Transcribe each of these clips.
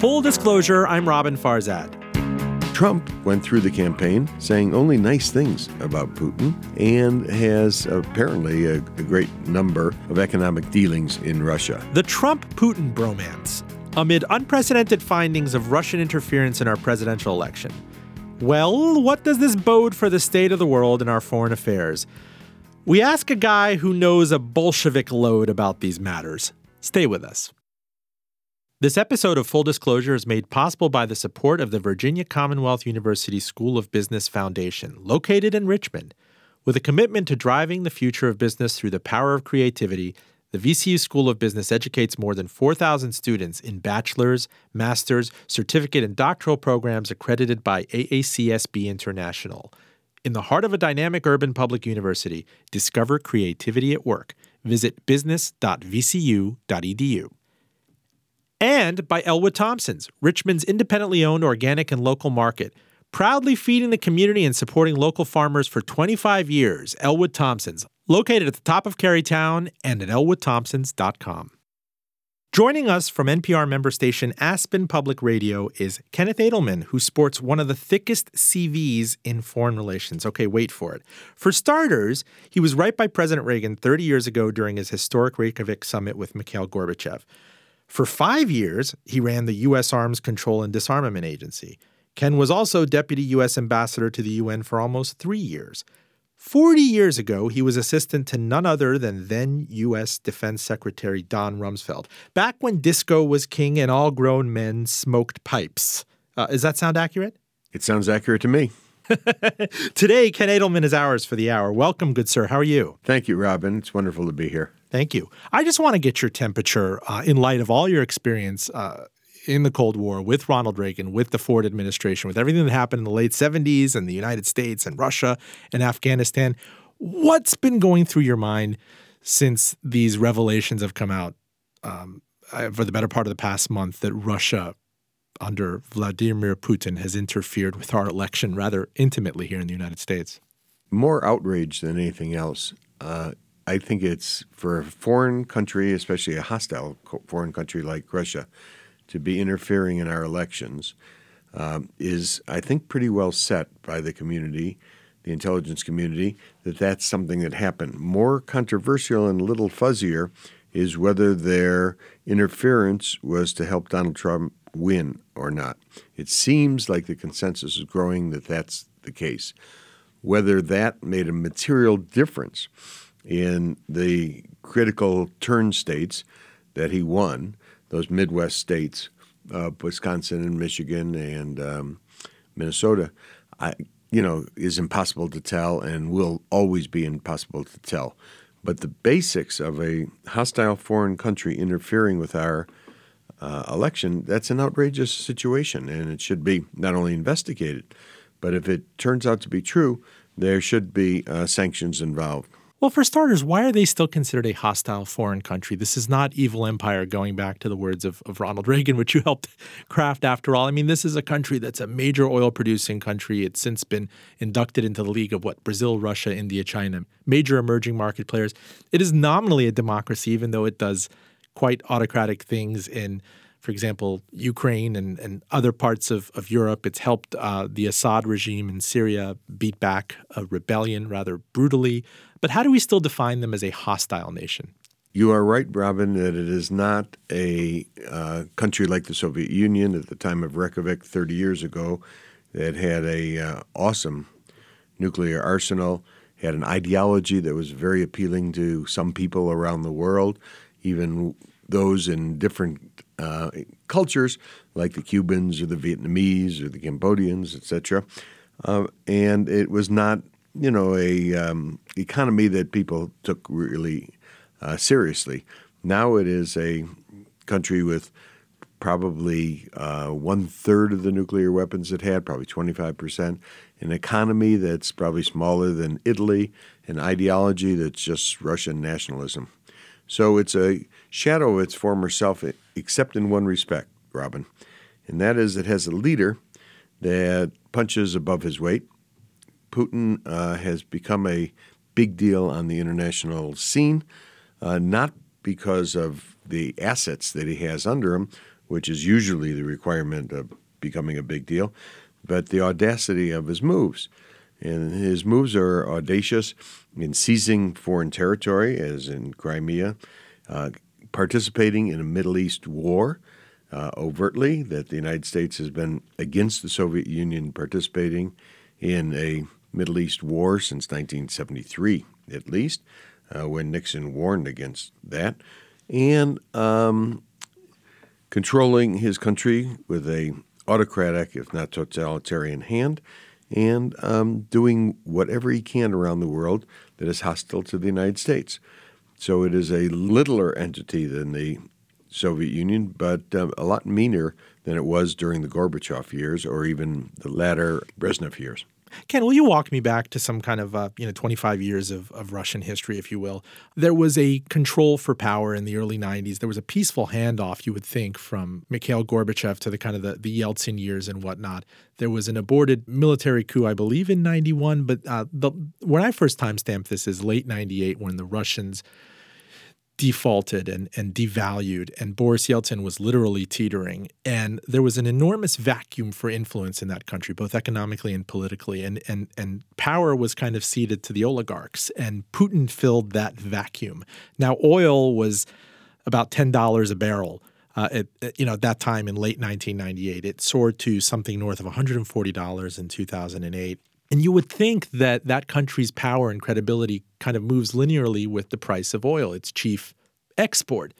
Full disclosure, I'm Robin Farzad. Trump went through the campaign saying only nice things about Putin and has apparently a great number of economic dealings in Russia. The Trump-Putin bromance amid unprecedented findings of Russian interference in our presidential election. Well, what does this bode for the state of the world and our foreign affairs? We ask a guy who knows a Bolshevik load about these matters. Stay with us. This episode of Full Disclosure is made possible by the support of the Virginia Commonwealth University School of Business Foundation, located in Richmond. With a commitment to driving the future of business through the power of creativity, the VCU School of Business educates more than 4,000 students in bachelor's, master's, certificate, and doctoral programs accredited by AACSB International. In the heart of a dynamic urban public university, discover creativity at work. Visit business.vcu.edu. And by Elwood Thompsons, Richmond's independently owned organic and local market. Proudly feeding the community and supporting local farmers for 25 years, Elwood Thompsons, located at the top of Carytown and at elwoodthompsons.com. Joining us from NPR member station Aspen Public Radio is Kenneth Adelman, who sports one of the thickest CVs in foreign relations. Okay, wait for it. For starters, he was right by President Reagan 30 years ago during his historic Reykjavik summit with Mikhail Gorbachev. For 5 years, he ran the U.S. Arms Control and Disarmament Agency. Ken was also Deputy U.S. Ambassador to the U.N. for almost 3 years. 40 years ago, he was assistant to none other than then U.S. Defense Secretary Don Rumsfeld, back when disco was king and all grown men smoked pipes. Does that sound accurate? It sounds accurate to me. Today, Ken Adelman is ours for the hour. Welcome, good sir. How are you? Thank you, Robin. It's wonderful to be here. Thank you. I just want to get your temperature in light of all your experience in the Cold War with Ronald Reagan, with the Ford administration, with everything that happened in the late 70s and the United States and Russia and Afghanistan. What's been going through your mind since these revelations have come out for the better part of the past month that Russia under Vladimir Putin has interfered with our election rather intimately here in the United States? More outrage than anything else. I think it's for a foreign country, especially a hostile foreign country like Russia, to be interfering in our elections is, I think, pretty well set by the community, the intelligence community, that that's something that happened. More controversial and a little fuzzier is whether their interference was to help Donald Trump win or not. It seems like the consensus is growing that that's the case. Whether that made a material difference in the critical turn states that he won, those Midwest states, Wisconsin and Michigan and Minnesota, is impossible to tell and will always be impossible to tell. But the basics of a hostile foreign country interfering with our election, that's an outrageous situation, and it should be not only investigated, but if it turns out to be true, there should be sanctions involved. Well, for starters, why are they still considered a hostile foreign country? This is not evil empire, going back to the words of Ronald Reagan, which you helped craft after all. I mean, this is a country that's a major oil-producing country. It's since been inducted into the League of Brazil, Russia, India, China, major emerging market players. It is nominally a democracy, even though it does quite autocratic things in, for example, Ukraine and other parts of Europe. It's helped the Assad regime in Syria beat back a rebellion rather brutally. But how do we still define them as a hostile nation? You are right, Robin, that it is not a country like the Soviet Union at the time of Reykjavik 30 years ago that had an awesome nuclear arsenal, had an ideology that was very appealing to some people around the world, even those in different cultures like the Cubans or the Vietnamese or the Cambodians, etc. And it was not a economy that people took really seriously. Now it is a country with probably 1/3 of the nuclear weapons it had, probably 25%, an economy that's probably smaller than Italy, an ideology that's just Russian nationalism. So it's a shadow of its former self, except in one respect, Robin, and that is it has a leader that punches above his weight. Putin has become a big deal on the international scene, not because of the assets that he has under him, which is usually the requirement of becoming a big deal, but the audacity of his moves. And his moves are audacious in seizing foreign territory, as in Crimea, participating in a Middle East war overtly that the United States has been against the Soviet Union participating in a Middle East war since 1973, at least, when Nixon warned against that, and controlling his country with an autocratic, if not totalitarian, hand, and doing whatever he can around the world that is hostile to the United States. So it is a littler entity than the Soviet Union, but a lot meaner than it was during the Gorbachev years or even the latter Brezhnev years. Ken, will you walk me back to some kind of, 25 years of Russian history, if you will? There was a control for power in the early 90s. There was a peaceful handoff, you would think, from Mikhail Gorbachev to the kind of the Yeltsin years and whatnot. There was an aborted military coup, I believe, in 91. But when I first timestamped this is late 98 when the Russians defaulted and devalued, and Boris Yeltsin was literally teetering. And there was an enormous vacuum for influence in that country, both economically and politically, and power was kind of ceded to the oligarchs, and Putin filled that vacuum. Now, oil was about $10 a barrel at that time in late 1998. It soared to something north of $140 in 2008. And you would think that that country's power and credibility kind of moves linearly with the price of oil, its chief export.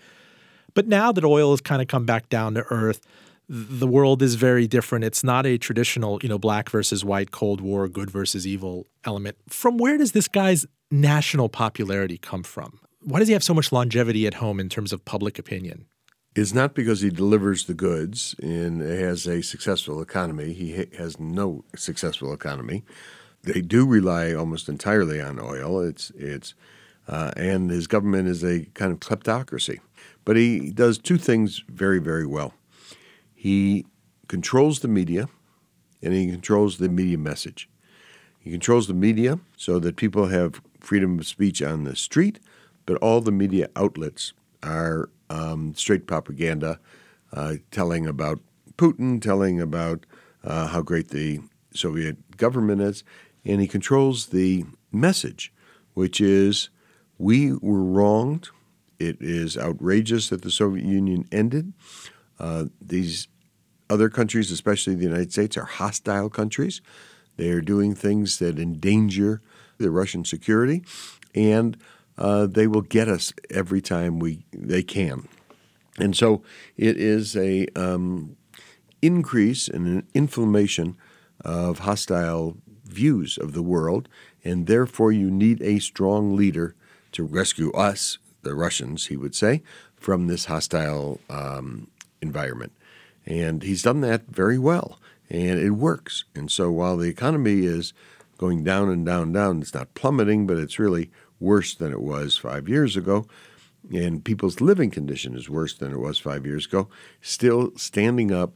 But now that oil has kind of come back down to earth, the world is very different. It's not a traditional, black versus white, Cold War, good versus evil element. From where does this guy's national popularity come from? Why does he have so much longevity at home in terms of public opinion? It's not because he delivers the goods and has a successful economy. He has no successful economy. They do rely almost entirely on oil. And his government is a kind of kleptocracy. But he does two things very, very well. He controls the media, and he controls the media message. He controls the media so that people have freedom of speech on the street, but all the media outlets are straight propaganda, telling about Putin, telling about how great the Soviet government is. And he controls the message, which is, we were wronged. It is outrageous that the Soviet Union ended. These other countries, especially the United States, are hostile countries. They are doing things that endanger the Russian security. And they will get us every time they can. And so it is an increase in an inflammation of hostile views of the world, and therefore you need a strong leader to rescue us, the Russians, he would say, from this hostile environment. And he's done that very well, and it works. And so while the economy is going down and down and down, it's not plummeting, but it's really worse than it was 5 years ago, and people's living condition is worse than it was 5 years ago, still standing up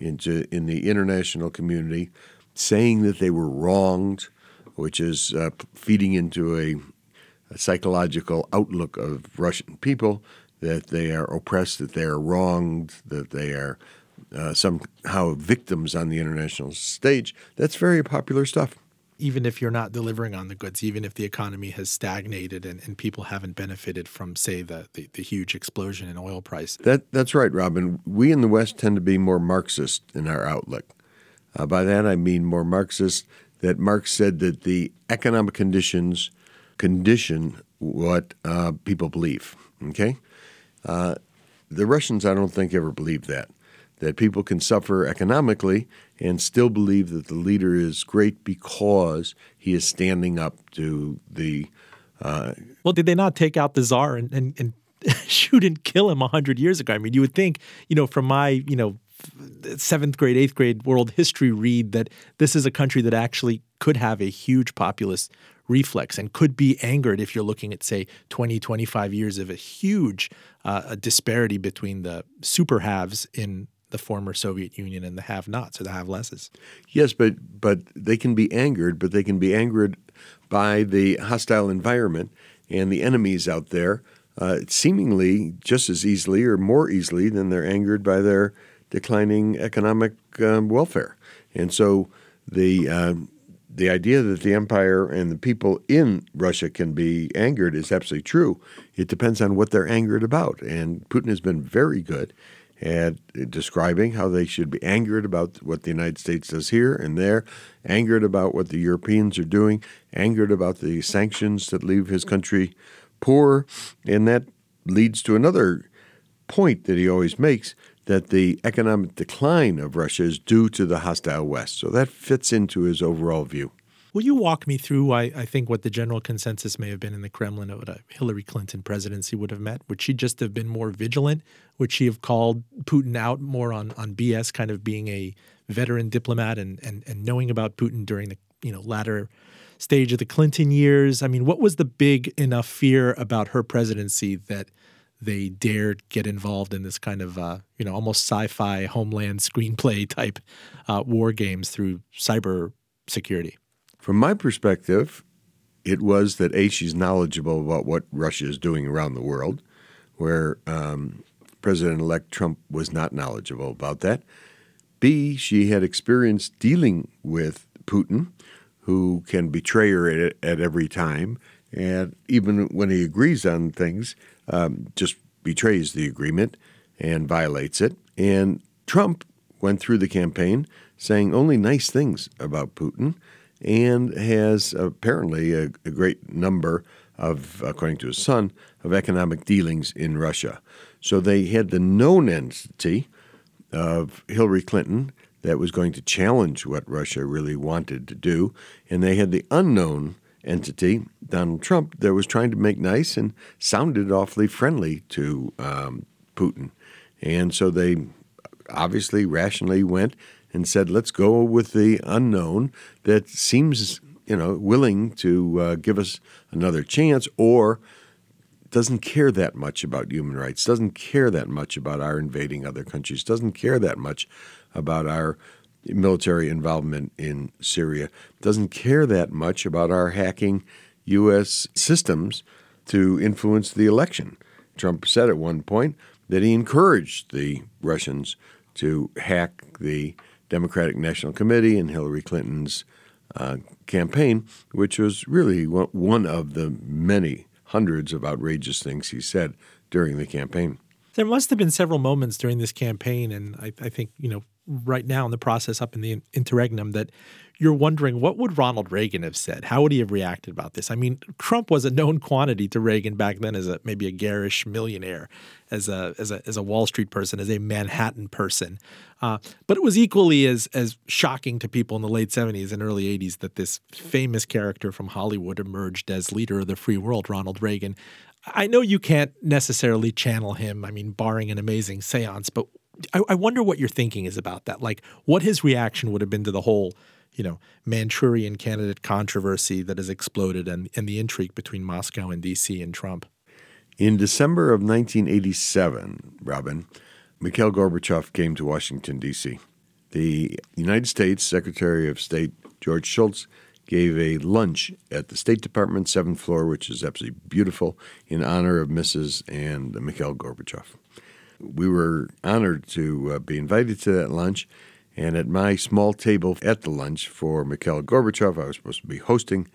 in the international community, saying that they were wronged, which is feeding into a psychological outlook of Russian people, that they are oppressed, that they are wronged, that they are somehow victims on the international stage. That's very popular stuff. Even if you're not delivering on the goods, even if the economy has stagnated and people haven't benefited from, say, the huge explosion in oil price. That's right, Robin. We in the West tend to be more Marxist in our outlook. By that I mean more Marxist, that Marx said that the economic conditions condition what people believe, okay? The Russians, I don't think, ever believed that people can suffer economically and still believe that the leader is great because he is standing up to the Well, did they not take out the Tsar and shoot and kill him 100 years ago? I mean, you would think, from my, 7th grade, 8th grade world history read that this is a country that actually could have a huge populist reflex and could be angered if you're looking at, say, 20, 25 years of a huge disparity between the super haves in the former Soviet Union and the have-nots or the have-lesses. Yes, but they can be angered, but they can be angered by the hostile environment and the enemies out there seemingly just as easily or more easily than they're angered by their declining economic welfare. And so the idea that the empire and the people in Russia can be angered is absolutely true. It depends on what they're angered about. And Putin has been very good at describing how they should be angered about what the United States does here and there, angered about what the Europeans are doing, angered about the sanctions that leave his country poor. And that leads to another point that he always makes, that the economic decline of Russia is due to the hostile West. So that fits into his overall view. Will you walk me through, I think, what the general consensus may have been in the Kremlin of what a Hillary Clinton presidency would have meant? Would she just have been more vigilant? Would she have called Putin out more on BS, kind of being a veteran diplomat and knowing about Putin during the latter stage of the Clinton years? I mean, what was the big enough fear about her presidency that they dared get involved in this kind of, almost sci-fi homeland screenplay type war games through cyber security? From my perspective, it was that, A, she's knowledgeable about what Russia is doing around the world, where President-elect Trump was not knowledgeable about that. B, she had experience dealing with Putin, who can betray her at every time. And even when he agrees on things, just betrays the agreement and violates it. And Trump went through the campaign saying only nice things about Putin and has apparently a great number of, according to his son, of economic dealings in Russia. So they had the known entity of Hillary Clinton that was going to challenge what Russia really wanted to do, and they had the unknown entity, Donald Trump, that was trying to make nice and sounded awfully friendly to Putin. And so they obviously rationally went and said, let's go with the unknown that seems, willing to give us another chance, or doesn't care that much about human rights, doesn't care that much about our invading other countries, doesn't care that much about our military involvement in Syria, doesn't care that much about our hacking U.S. systems to influence the election. Trump said at one point that he encouraged the Russians to hack the Democratic National Committee and Hillary Clinton's campaign, which was really one of the many hundreds of outrageous things he said during the campaign. There must have been several moments during this campaign, and I think, right now in the process up in the interregnum, that you're wondering, what would Ronald Reagan have said? How would he have reacted about this? I mean, Trump was a known quantity to Reagan back then as maybe a garish millionaire, as a Wall Street person, as a Manhattan person. But it was equally as shocking to people in the late 70s and early 80s that this famous character from Hollywood emerged as leader of the free world, Ronald Reagan. I know you can't necessarily channel him, I mean, barring an amazing seance, but I wonder what your thinking is about that. Like, what his reaction would have been to the whole, Manchurian candidate controversy that has exploded and the intrigue between Moscow and D.C. and Trump. In December of 1987, Robin, Mikhail Gorbachev came to Washington, D.C. The United States Secretary of State George Shultz gave a lunch at the State Department, 7th floor, which is absolutely beautiful, in honor of Mrs. and Mikhail Gorbachev. We were honored to be invited to that lunch, and at my small table at the lunch for Mikhail Gorbachev, I was supposed to be hosting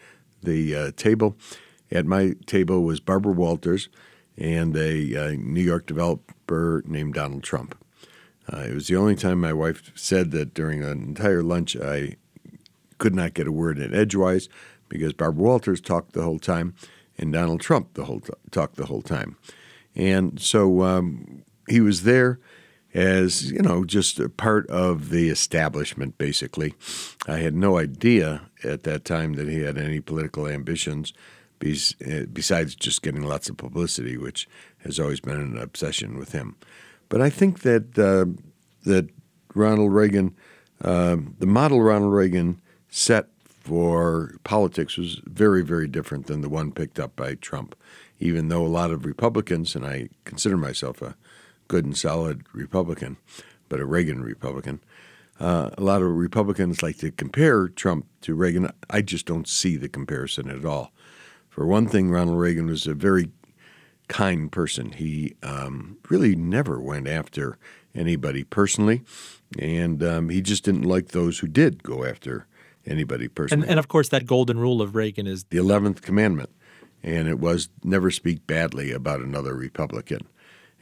the table. At my table was Barbara Walters and a New York developer named Donald Trump. It was the only time my wife said that during an entire lunch I could not get a word in edgewise, because Barbara Walters talked the whole time and Donald Trump talked the whole time. And so he was there as, just a part of the establishment, basically. I had no idea at that time that he had any political ambitions besides just getting lots of publicity, which has always been an obsession with him. But I think that that Ronald Reagan, the model Ronald Reagan set for politics was very, very different than the one picked up by Trump, even though a lot of Republicans, and I consider myself a good and solid Republican, but a Reagan Republican. A lot of Republicans like to compare Trump to Reagan. I just don't see the comparison at all. For one thing, Ronald Reagan was a very kind person. He really never went after anybody personally, and he just didn't like those who did go after anybody personally. And of course, that golden rule of Reagan is the 11th commandment, and it was never speak badly about another Republican.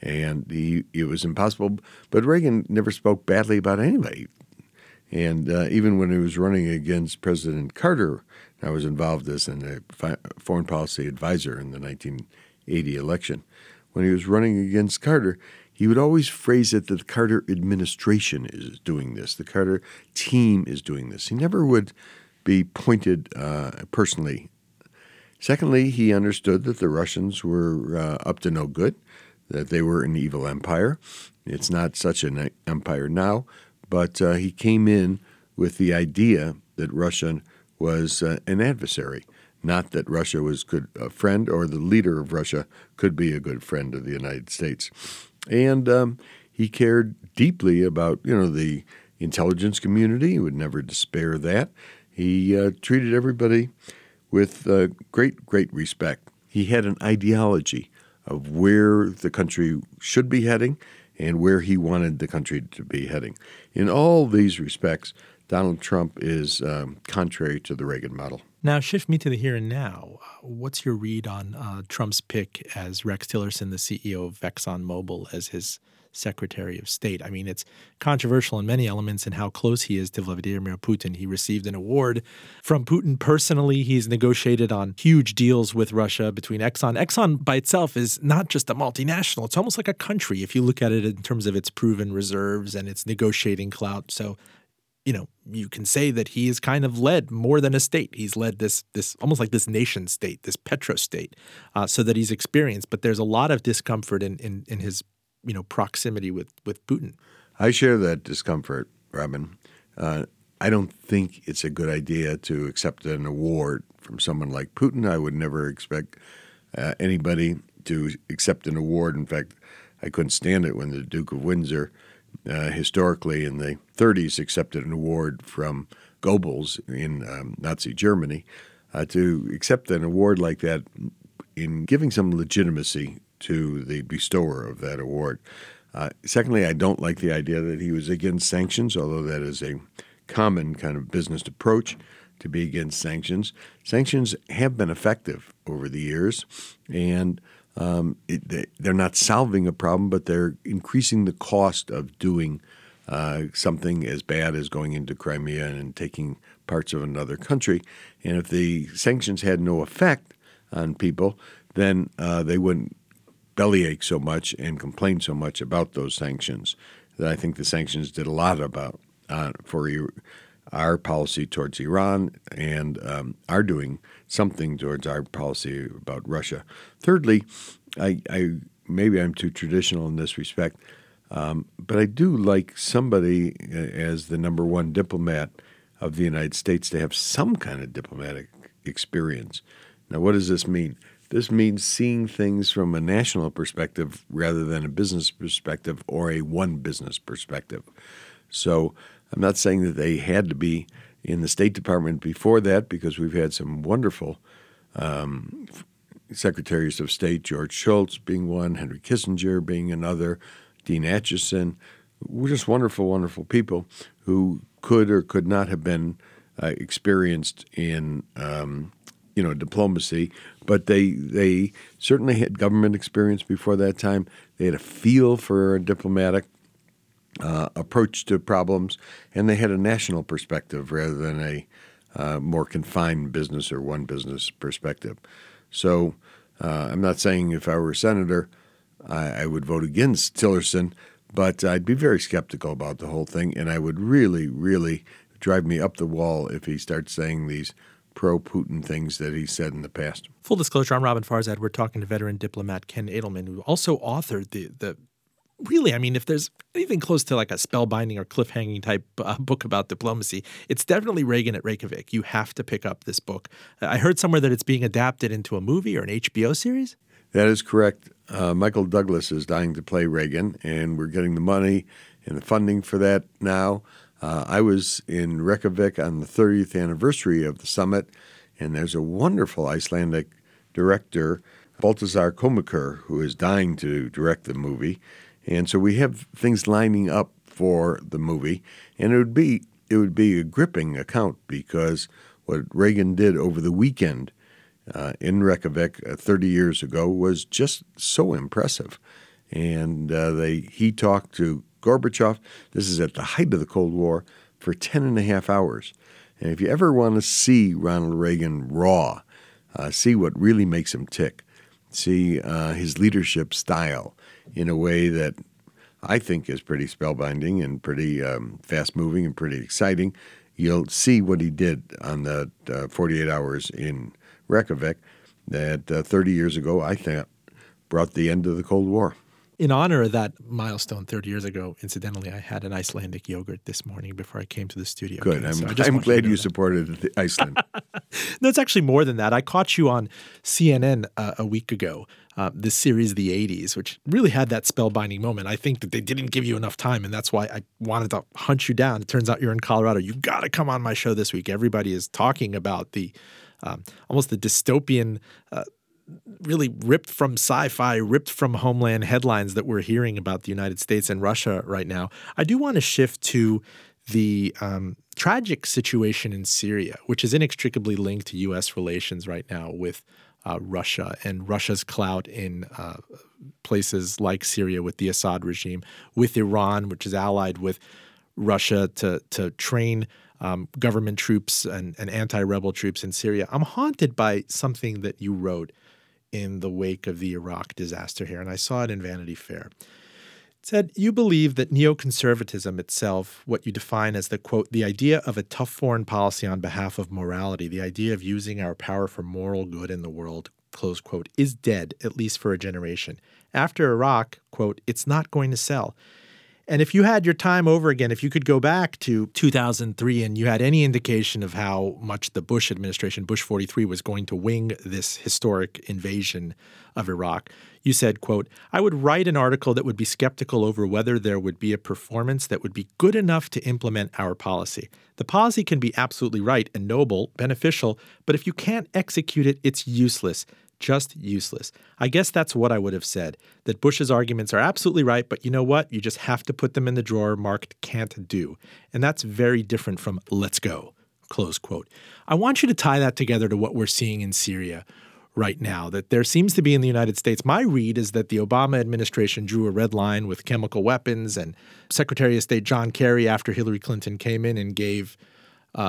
And it was impossible, but Reagan never spoke badly about anybody. And even when he was running against President Carter, I was involved as a foreign policy advisor in the 1980 election. When he was running against Carter, he would always phrase it that the Carter administration is doing this, the Carter team is doing this. He never would be pointed personally. Secondly, he understood that the Russians were up to no good, that they were an evil empire. It's not such an empire now, but he came in with the idea that Russia was an adversary, not that Russia was a friend or the leader of Russia could be a good friend of the United States. And he cared deeply about, the intelligence community. He would never despair that. He treated everybody with great, great respect. He had an ideology of where the country should be heading and where he wanted the country to be heading. In all these respects, Donald Trump is contrary to the Reagan model. Now, shift me to the here and now. What's your read on Trump's pick as Rex Tillerson, the CEO of Exxon Mobil, as his Secretary of State? I mean, it's controversial in many elements in how close he is to Vladimir Putin. He received an award from Putin personally. He's negotiated on huge deals with Russia between Exxon. Exxon by itself is not just a multinational. It's almost like a country if you look at it in terms of its proven reserves and its negotiating clout. So, you can say that he is kind of led more than a state. He's led this almost like this nation state, this petrostate, so that he's experienced. But there's a lot of discomfort in his proximity with Putin. I share that discomfort, Robin. I don't think it's a good idea to accept an award from someone like Putin. I would never expect anybody to accept an award. In fact, I couldn't stand it when the Duke of Windsor, historically in the 30s, accepted an award from Goebbels in Nazi Germany. To accept an award like that, in giving some legitimacy to the bestower of that award. Secondly, I don't like the idea that he was against sanctions, although that is a common kind of business approach to be against sanctions. Sanctions have been effective over the years, and they're not solving a problem, but they're increasing the cost of doing something as bad as going into Crimea and taking parts of another country. And if the sanctions had no effect on people, then they wouldn't bellyache so much and complain so much about those sanctions. That I think the sanctions did a lot about for our policy towards Iran and are doing something towards our policy about Russia. Thirdly, I maybe I'm too traditional in this respect, but I do like somebody as the number one diplomat of the United States to have some kind of diplomatic experience. Now, what does this mean? This means seeing things from a national perspective rather than a business perspective or a one business perspective. So I'm not saying that they had to be in the State Department before that, because we've had some wonderful secretaries of state, George Shultz being one, Henry Kissinger being another, Dean Acheson, just wonderful, wonderful people who could or could not have been experienced in diplomacy, but they certainly had government experience before that time. They had a feel for a diplomatic approach to problems, and they had a national perspective rather than a more confined business or one business perspective. So I'm not saying if I were a senator, I would vote against Tillerson, but I'd be very skeptical about the whole thing, and I would really, really drive me up the wall if he starts saying these pro-Putin things that he said in the past. Full disclosure, I'm Robin Farzad. We're talking to veteran diplomat Ken Adelman, who also authored the really, I mean, if there's anything close to like a spellbinding or cliffhanging type book about diplomacy, it's definitely Reagan at Reykjavik. You have to pick up this book. I heard somewhere that it's being adapted into a movie or an HBO series? That is correct. Michael Douglas is dying to play Reagan, and we're getting the money and the funding for that now. I was in Reykjavik on the 30th anniversary of the summit, and there's a wonderful Icelandic director Baltazar Komiker, who is dying to direct the movie. And so we have things lining up for the movie. And it would be a gripping account, because what Reagan did over the weekend in Reykjavik 30 years ago was just so impressive. And he talked to Gorbachev. This is at the height of the Cold War, for 10.5 hours. And if you ever want to see Ronald Reagan raw, see what really makes him tick, see his leadership style in a way that I think is pretty spellbinding and pretty fast-moving and pretty exciting. You'll see what he did on the 48 hours in Reykjavik that 30 years ago, I think, brought the end of the Cold War. In honor of that milestone 30 years ago, incidentally, I had an Icelandic yogurt this morning before I came to the studio. Good. Okay, I'm glad you supported Iceland. No, it's actually more than that. I caught you on CNN a week ago, the series The 80s, which really had that spellbinding moment. I think that they didn't give you enough time, and that's why I wanted to hunt you down. It turns out you're in Colorado. You got to come on my show this week. Everybody is talking about the almost the dystopian really ripped from sci-fi, ripped from homeland headlines that we're hearing about the United States and Russia right now. I do want to shift to the tragic situation in Syria, which is inextricably linked to U.S. relations right now with Russia and Russia's clout in places like Syria with the Assad regime, with Iran, which is allied with Russia to train government troops and anti-rebel troops in Syria. I'm haunted by something that you wrote in the wake of the Iraq disaster here, and I saw it in Vanity Fair. It said, you believe that neoconservatism itself, what you define as the, quote, the idea of a tough foreign policy on behalf of morality, the idea of using our power for moral good in the world, close quote, is dead, at least for a generation. After Iraq, quote, it's not going to sell. And if you had your time over again, if you could go back to 2003 and you had any indication of how much the Bush administration, Bush 43, was going to wing this historic invasion of Iraq, you said, quote, I would write an article that would be skeptical over whether there would be a performance that would be good enough to implement our policy. The policy can be absolutely right and noble, beneficial, but if you can't execute it, it's useless. Just useless. I guess that's what I would have said, that Bush's arguments are absolutely right, but you know what? You just have to put them in the drawer marked can't do. And that's very different from let's go, close quote. I want you to tie that together to what we're seeing in Syria right now, that there seems to be in the United States. My read is that the Obama administration drew a red line with chemical weapons, and Secretary of State John Kerry, after Hillary Clinton came in and gave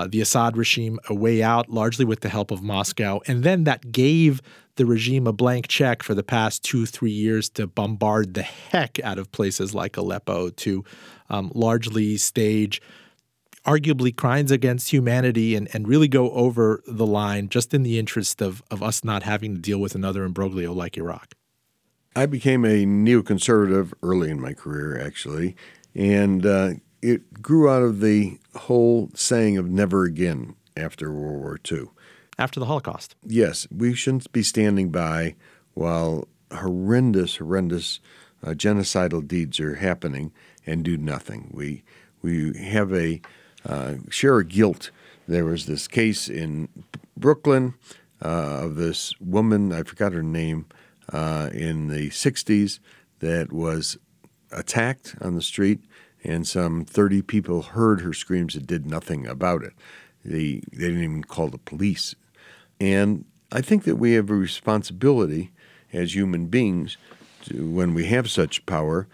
the Assad regime a way out, largely with the help of Moscow. And then that gave the regime a blank check for the past 2-3 years to bombard the heck out of places like Aleppo, to largely stage arguably crimes against humanity and really go over the line just in the interest of us not having to deal with another imbroglio like Iraq. I became a neoconservative early in my career, actually, and it grew out of the whole saying of never again after World War II. After the Holocaust. Yes. We shouldn't be standing by while horrendous genocidal deeds are happening and do nothing. We have a share of guilt. There was this case in Brooklyn of this woman, I forgot her name, in the 60s that was attacked on the street. And some 30 people heard her screams and did nothing about it. They didn't even call the police. And I think that we have a responsibility as human beings to, when we have such power,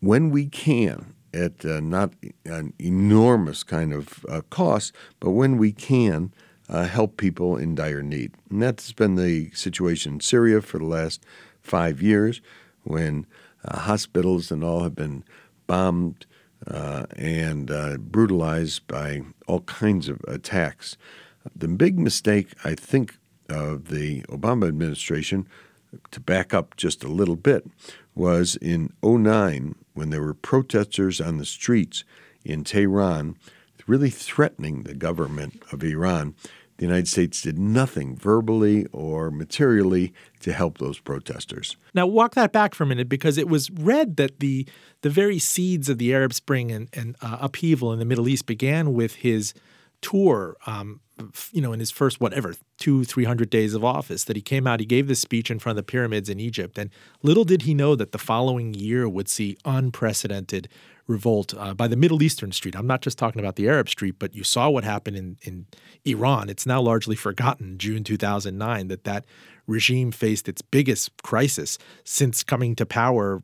when we can, at not an enormous kind of cost, but when we can help people in dire need. And that's been the situation in Syria for the last 5 years, when hospitals and all have been bombed and brutalized by all kinds of attacks. The big mistake, I think, of the Obama administration, to back up just a little bit, was in 2009 when there were protesters on the streets in Tehran really threatening the government of Iran. The United States did nothing verbally or materially to help those protesters. Now, walk that back for a minute, because it was read that the very seeds of the Arab Spring and upheaval in the Middle East began with his tour you know, in his first, whatever, 200-300 days of office, that he came out, he gave this speech in front of the pyramids in Egypt. And little did he know that the following year would see unprecedented revolt by the Middle Eastern street. I'm not just talking about the Arab street, but you saw what happened in Iran. It's now largely forgotten, June 2009, that regime faced its biggest crisis since coming to power,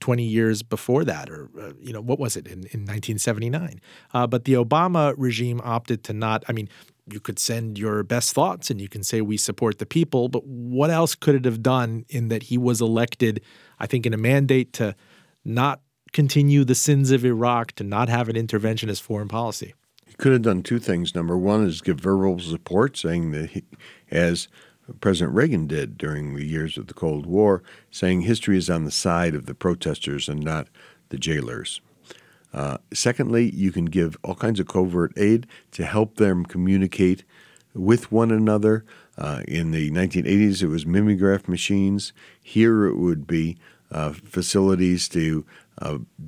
20 years before that, or, what was it, in 1979. But the Obama regime opted to not – I mean, you could send your best thoughts and you can say we support the people, but what else could it have done in that he was elected, I think, in a mandate to not continue the sins of Iraq, to not have an interventionist foreign policy? He could have done two things. Number one is give verbal support, saying that he, as – President Reagan did during the years of the Cold War, saying history is on the side of the protesters and not the jailers. Secondly, you can give all kinds of covert aid to help them communicate with one another. In the 1980s, it was mimeograph machines. Here it would be facilities to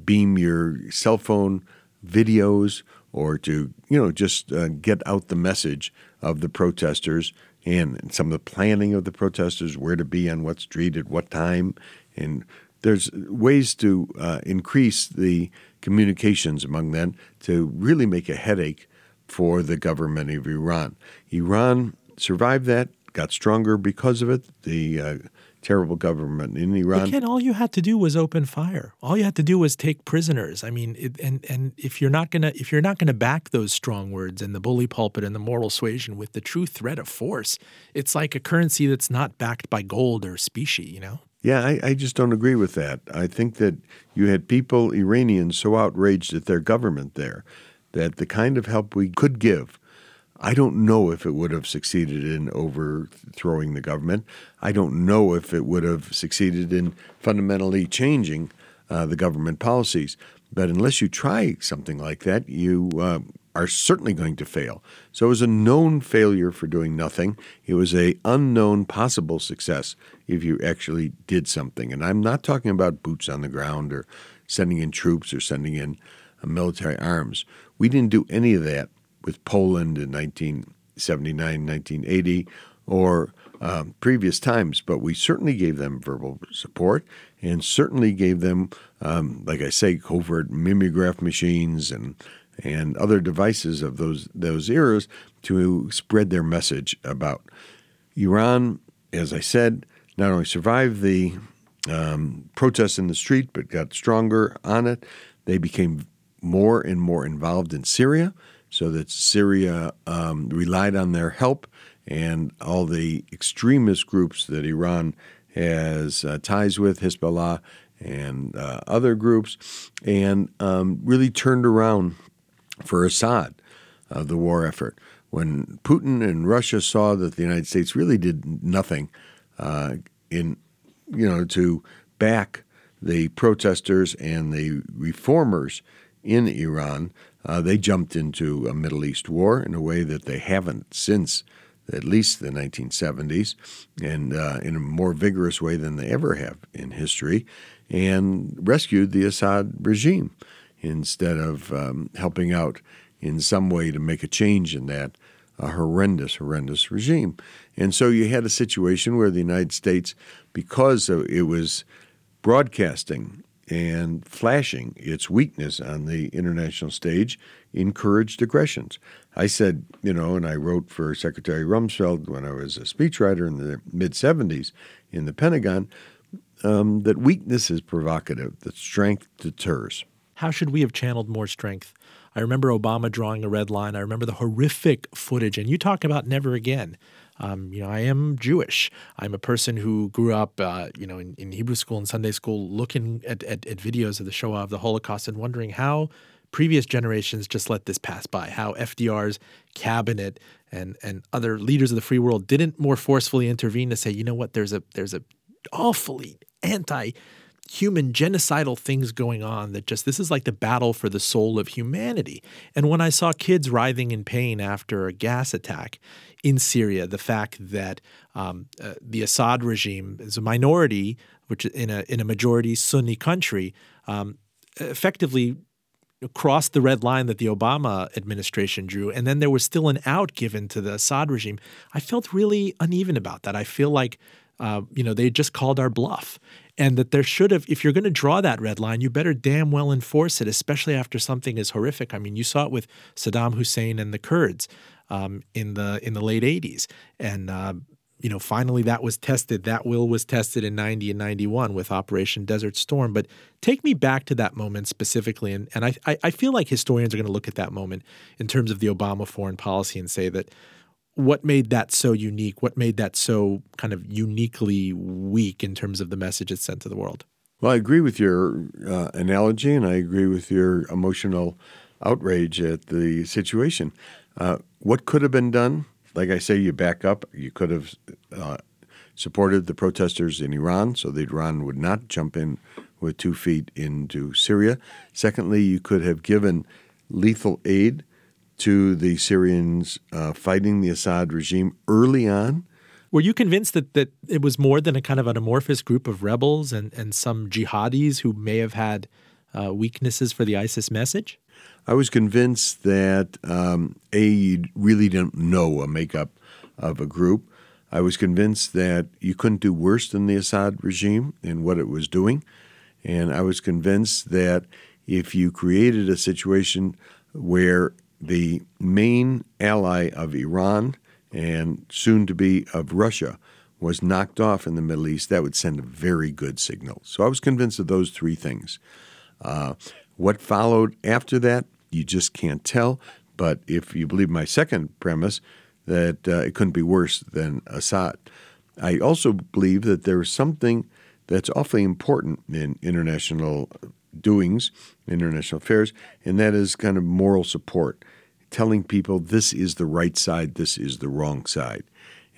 beam your cell phone videos or to, just get out the message of the protesters and some of the planning of the protesters, where to be on what street at what time. And there's ways to increase the communications among them to really make a headache for the government of Iran. Iran survived that, got stronger because of it, the terrible government in Iran. But Ken, all you had to do was open fire. All you had to do was take prisoners. I mean, and if you're not gonna back those strong words and the bully pulpit and the moral suasion with the true threat of force, it's like a currency that's not backed by gold or specie, Yeah, I just don't agree with that. I think that you had people, Iranians, so outraged at their government there that the kind of help we could give, I don't know if it would have succeeded in overthrowing the government. I don't know if it would have succeeded in fundamentally changing the government policies. But unless you try something like that, you are certainly going to fail. So it was a known failure for doing nothing. It was an unknown possible success if you actually did something. And I'm not talking about boots on the ground or sending in troops or sending in military arms. We didn't do any of that with Poland in 1979, 1980, or previous times. But we certainly gave them verbal support and certainly gave them, like I say, covert mimeograph machines and other devices of those eras to spread their message about. Iran, as I said, not only survived the protests in the street but got stronger on it. They became more and more involved in Syria, so that Syria relied on their help, and all the extremist groups that Iran has ties with, Hezbollah and other groups, and really turned around for Assad, the war effort. When Putin and Russia saw that the United States really did nothing to back the protesters and the reformers in Iran, they jumped into a Middle East war in a way that they haven't since at least the 1970s, and in a more vigorous way than they ever have in history, and rescued the Assad regime instead of helping out in some way to make a change in that horrendous, horrendous regime. And so you had a situation where the United States, because it was broadcasting and flashing its weakness on the international stage, encouraged aggressions. I said, and I wrote for Secretary Rumsfeld when I was a speechwriter in the mid-'70s in the Pentagon, that weakness is provocative, that strength deters. How should we have channeled more strength? I remember Obama drawing a red line. I remember the horrific footage. And you talk about never again. I am Jewish. I'm a person who grew up, in Hebrew school and Sunday school, looking at videos of the Shoah, of the Holocaust, and wondering how previous generations just let this pass by, how FDR's cabinet and other leaders of the free world didn't more forcefully intervene to say, you know what, there's a awfully anti-human genocidal things going on that just, this is like the battle for the soul of humanity. And when I saw kids writhing in pain after a gas attack in Syria, the fact that the Assad regime is a minority, which in a majority Sunni country, effectively crossed the red line that the Obama administration drew, and then there was still an out given to the Assad regime, I felt really uneven about that. I feel like, they just called our bluff. And that there should have, if you're going to draw that red line, you better damn well enforce it, especially after something as horrific. I mean, you saw it with Saddam Hussein and the Kurds in the late 80s. And, finally that was tested. That will was tested in 90 and 91 with Operation Desert Storm. But take me back to that moment specifically. And I feel like historians are going to look at that moment in terms of the Obama foreign policy and say that, what made that so unique? What made that so kind of uniquely weak in terms of the message it sent to the world? Well, I agree with your analogy, and I agree with your emotional outrage at the situation. What could have been done? Like I say, you back up. You could have supported the protesters in Iran so that Iran would not jump in with 2 feet into Syria. Secondly, you could have given lethal aid to the Syrians fighting the Assad regime early on. Were you convinced that it was more than a kind of an amorphous group of rebels and some jihadis who may have had weaknesses for the ISIS message? I was convinced that, you really didn't know a makeup of a group. I was convinced that you couldn't do worse than the Assad regime in what it was doing. And I was convinced that if you created a situation where the main ally of Iran and soon to be of Russia was knocked off in the Middle East, that would send a very good signal. So I was convinced of those three things. What followed after that, you just can't tell. But if you believe my second premise, that it couldn't be worse than Assad. I also believe that there is something that's awfully important in international doings, international affairs, and that is kind of moral support, telling people this is the right side, this is the wrong side.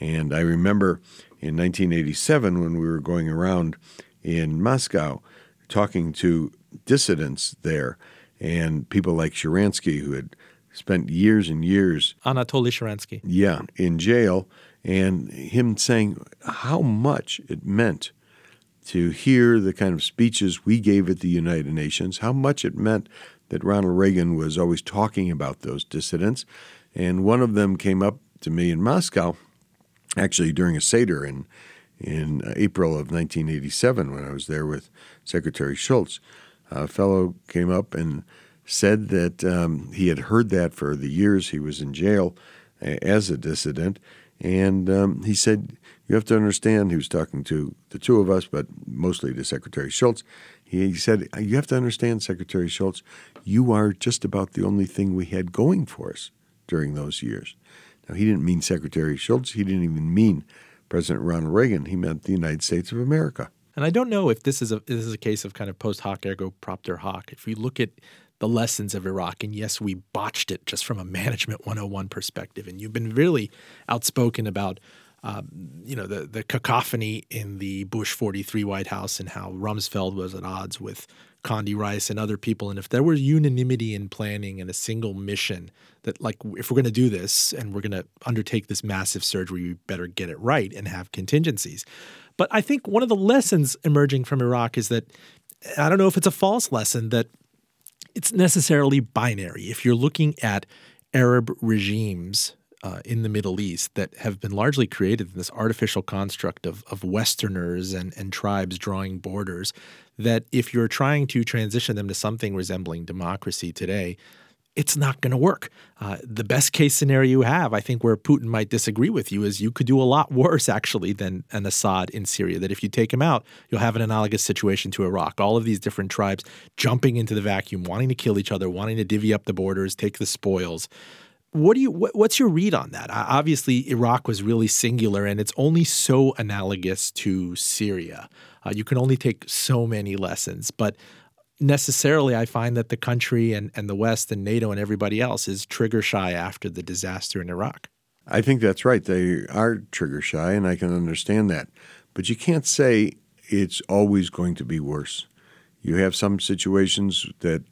And I remember in 1987 when we were going around in Moscow talking to dissidents there and people like Sharansky, who had spent years and years— Anatoly Sharansky. Yeah, in jail, and him saying how much it meant to hear the kind of speeches we gave at the United Nations, how much it meant that Ronald Reagan was always talking about those dissidents. And one of them came up to me in Moscow, actually during a Seder in April of 1987 when I was there with Secretary Shultz. A fellow came up and said that he had heard that for the years he was in jail as a dissident. And he said, you have to understand, he was talking to the two of us, but mostly to Secretary Shultz. He said, you have to understand, Secretary Shultz, you are just about the only thing we had going for us during those years. Now, he didn't mean Secretary Shultz. He didn't even mean President Ronald Reagan. He meant the United States of America. And I don't know if this is a case of kind of post hoc ergo propter hoc. If we look at the lessons of Iraq, and yes, we botched it just from a management 101 perspective. And you've been really outspoken about, the cacophony in the Bush 43 White House and how Rumsfeld was at odds with Condi Rice and other people. And if there was unanimity in planning and a single mission that, like, if we're going to do this and we're going to undertake this massive surge, we better get it right and have contingencies. But I think one of the lessons emerging from Iraq is that, I don't know if it's a false lesson, that it's necessarily binary. If you're looking at Arab regimes in the Middle East that have been largely created in this artificial construct of Westerners and tribes drawing borders, that if you're trying to transition them to something resembling democracy today, it's not going to work. The best case scenario you have, I think where Putin might disagree with you, is you could do a lot worse actually than an Assad in Syria, that if you take him out, you'll have an analogous situation to Iraq. All of these different tribes jumping into the vacuum, wanting to kill each other, wanting to divvy up the borders, take the spoils. What's your read on that? Obviously, Iraq was really singular, and it's only so analogous to Syria. You can only take so many lessons, but necessarily, I find that the country and the West and NATO and everybody else is trigger shy after the disaster in Iraq. I think that's right. They are trigger shy, and I can understand that. But you can't say it's always going to be worse. You have some situations that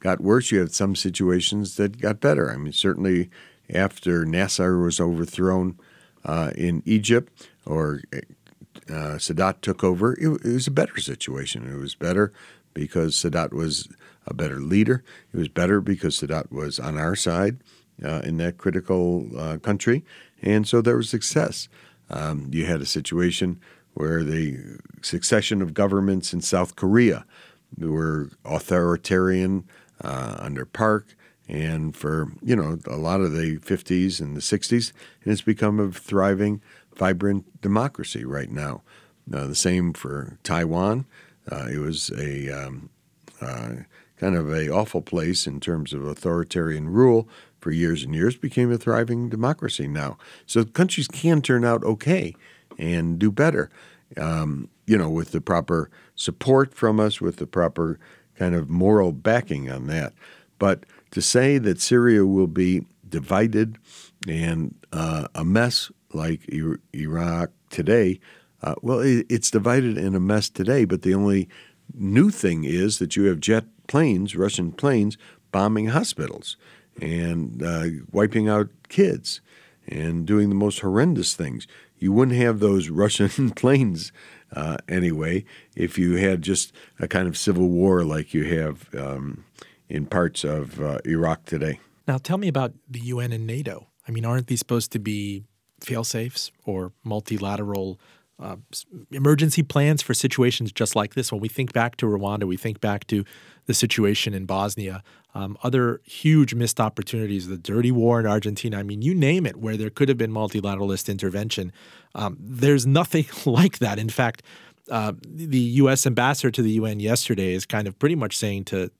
got worse. You have some situations that got better. I mean, certainly after Nasser was overthrown in Egypt, or Sadat took over, it was a better situation. It was better because Sadat was a better leader. He was better because Sadat was on our side in that critical country. And so there was success. You had a situation where the succession of governments in South Korea were authoritarian under Park. And for, you know, a lot of the 50s and the 60s, and it's become a thriving, vibrant democracy right now. The same for Taiwan. It was a kind of an awful place in terms of authoritarian rule for years and years, became a thriving democracy now. So countries can turn out okay and do better, you know, with the proper support from us, with the proper kind of moral backing on that. But to say that Syria will be divided and a mess like Iraq today, well, it's divided and a mess today, but the only new thing is that you have jet planes, Russian planes, bombing hospitals and wiping out kids and doing the most horrendous things. You wouldn't have those Russian planes anyway if you had just a kind of civil war like you have in parts of Iraq today. Now tell me about the UN and NATO. I mean, aren't these supposed to be fail-safes or multilateral emergency plans for situations just like this? When we think back to Rwanda, we think back to the situation in Bosnia, other huge missed opportunities, the dirty war in Argentina. I mean, you name it, where there could have been multilateralist intervention. There's nothing like that. In fact, the U.S. ambassador to the UN yesterday is kind of pretty much saying to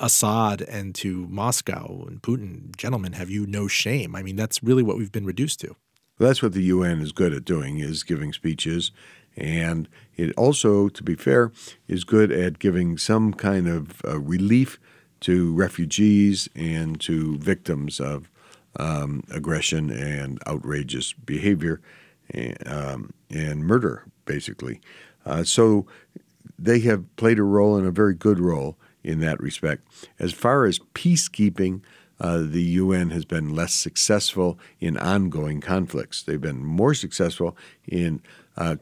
Assad and to Moscow and Putin, gentlemen, have you no shame? I mean, that's really what we've been reduced to. Well, that's what the UN is good at doing, is giving speeches. And it also, to be fair, is good at giving some kind of relief to refugees and to victims of aggression and outrageous behavior and murder, basically. So they have played a role, and a very good role, in that respect. As far as peacekeeping, the UN has been less successful in ongoing conflicts. They've been more successful in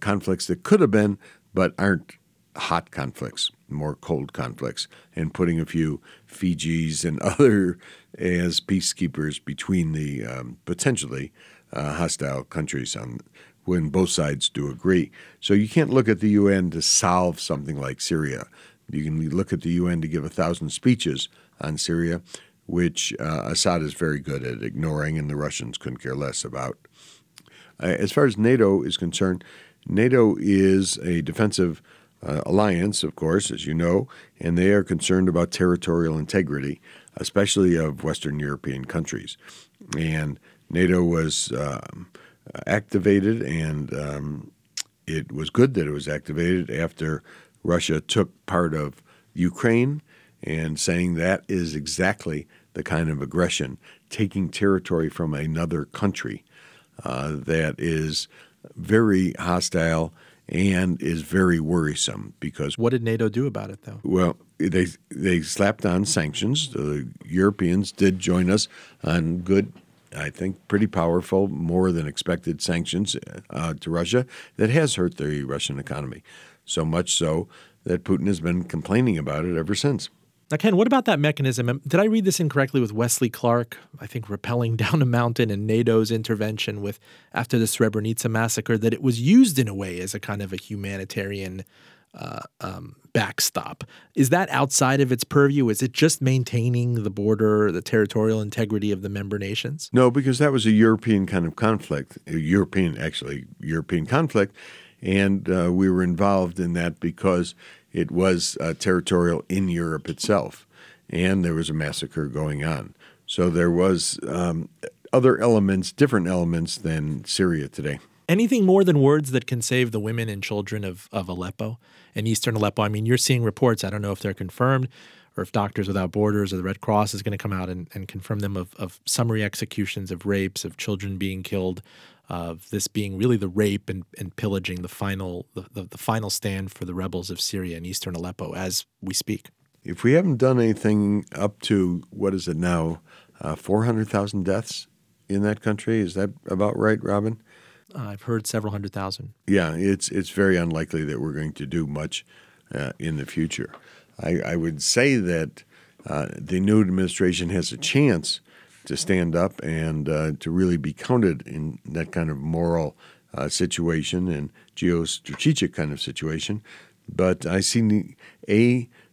conflicts that could have been but aren't hot conflicts, more cold conflicts, and putting a few Fijis and other as peacekeepers between the potentially hostile countries when both sides do agree. So you can't look at the UN to solve something like Syria. You can look at the UN to give 1,000 speeches on Syria, which Assad is very good at ignoring, and the Russians couldn't care less about. As far as NATO is concerned, NATO is a defensive alliance, of course, as you know, and they are concerned about territorial integrity, especially of Western European countries. And NATO was activated, and it was good that it was activated after Russia took part of Ukraine, and saying that is exactly the kind of aggression, taking territory from another country that is very hostile and is very worrisome. Because what did NATO do about it, though? Well, they slapped on sanctions. The Europeans did join us on good, I think, pretty powerful, more than expected sanctions to Russia that has hurt the Russian economy, so much so that Putin has been complaining about it ever since. Now, Ken, what about that mechanism? Did I read this incorrectly with Wesley Clark, I think, rappelling down a mountain and NATO's intervention after the Srebrenica massacre, that it was used in a way as a kind of a humanitarian backstop? Is that outside of its purview? Is it just maintaining the border, the territorial integrity of the member nations? No, because that was a European kind of conflict, European conflict. And we were involved in that because it was territorial in Europe itself, and there was a massacre going on. So there was other elements, different elements than Syria today. Anything more than words that can save the women and children of Aleppo and eastern Aleppo? I mean, you're seeing reports, I don't know if they're confirmed, or if Doctors Without Borders or the Red Cross is going to come out and confirm them, of summary executions, of rapes, of children being killed, of this being really the rape and pillaging, the final stand for the rebels of Syria and eastern Aleppo as we speak. If we haven't done anything up to, what is it now, 400,000 deaths in that country? Is that about right, Robin? I've heard several 100,000. Yeah, it's very unlikely that we're going to do much in the future. I would say that the new administration has a chance to stand up and to really be counted in that kind of moral situation and geostrategic kind of situation. But I see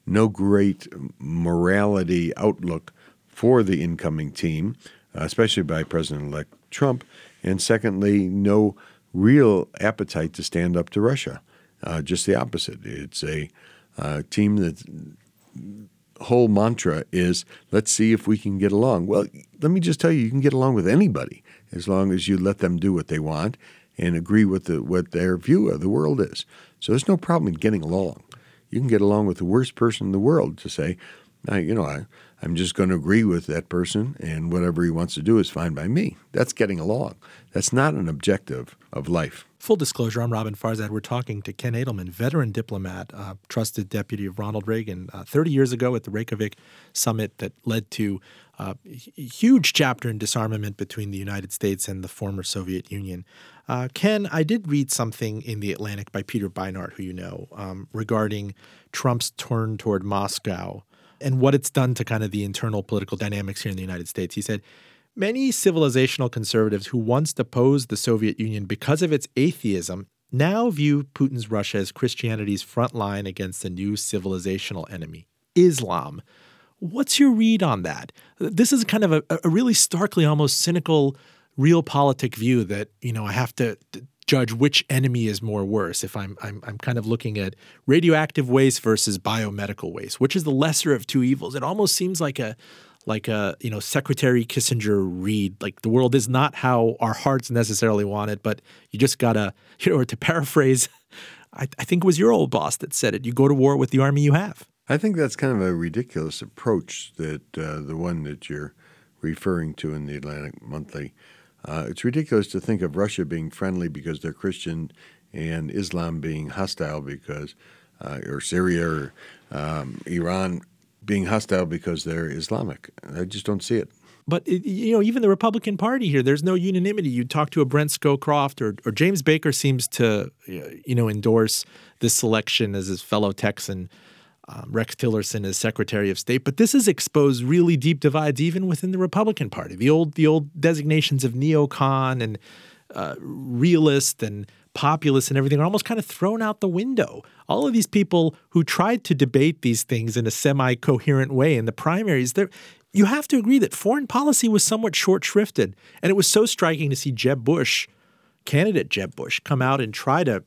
no great morality outlook for the incoming team, especially by President-elect Trump. And secondly, no real appetite to stand up to Russia. Just the opposite. It's a team that whole mantra is, let's see if we can get along. Well, let me just tell you, you can get along with anybody as long as you let them do what they want and agree with what their view of the world is. So there's no problem in getting along. You can get along with the worst person in the world to say, I'm just going to agree with that person and whatever he wants to do is fine by me. That's getting along. That's not an objective of life. Full disclosure, I'm Robin Farzad. We're talking to Ken Adelman, veteran diplomat, trusted deputy of Ronald Reagan 30 years ago at the Reykjavik summit that led to a huge chapter in disarmament between the United States and the former Soviet Union. Ken, I did read something in The Atlantic by Peter Beinart, who you know, regarding Trump's turn toward Moscow and what it's done to kind of the internal political dynamics here in the United States. He said, many civilizational conservatives who once opposed the Soviet Union because of its atheism now view Putin's Russia as Christianity's front line against a new civilizational enemy, Islam. What's your read on that? This is kind of a really starkly, almost cynical, realpolitik view that, I have to judge which enemy is more worse if I'm kind of looking at radioactive waste versus biomedical waste, which is the lesser of two evils. It almost seems like a Secretary Kissinger read, like the world is not how our hearts necessarily want it, but you just gotta, or to paraphrase, I think it was your old boss that said it, you go to war with the army you have. I think that's kind of a ridiculous approach that the one that you're referring to in the Atlantic Monthly. It's ridiculous to think of Russia being friendly because they're Christian and Islam being hostile because, or Syria or Iran being hostile because they're Islamic. I just don't see it. But, even the Republican Party here, there's no unanimity. You talk to a Brent Scowcroft or James Baker seems to, endorse this selection as his fellow Texan. Rex Tillerson is Secretary of State, but this has exposed really deep divides even within the Republican Party. The old designations of neocon and realist and populist and everything are almost kind of thrown out the window. All of these people who tried to debate these things in a semi-coherent way in the primaries, you have to agree that foreign policy was somewhat short-shrifted, and it was so striking to see candidate Jeb Bush, come out and try to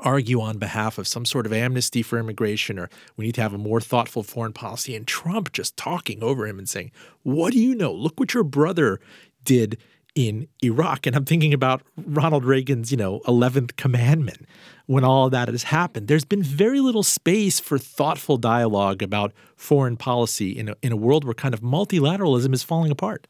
argue on behalf of some sort of amnesty for immigration, or we need to have a more thoughtful foreign policy. And Trump just talking over him and saying, what do you know? Look what your brother did in Iraq. And I'm thinking about Ronald Reagan's, 11th commandment. When all of that has happened, there's been very little space for thoughtful dialogue about foreign policy in a world where kind of multilateralism is falling apart.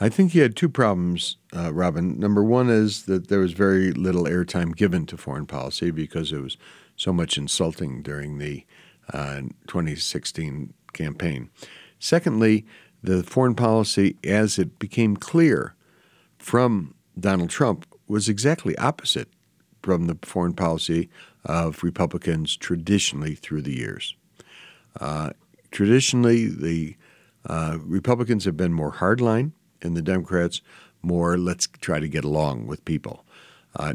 I think you had two problems, Robin. Number one is that there was very little airtime given to foreign policy because it was so much insulting during the 2016 campaign. Secondly, the foreign policy, as it became clear from Donald Trump, was exactly opposite from the foreign policy of Republicans traditionally through the years. Traditionally, the Republicans have been more hardline, and the Democrats more, let's try to get along with people.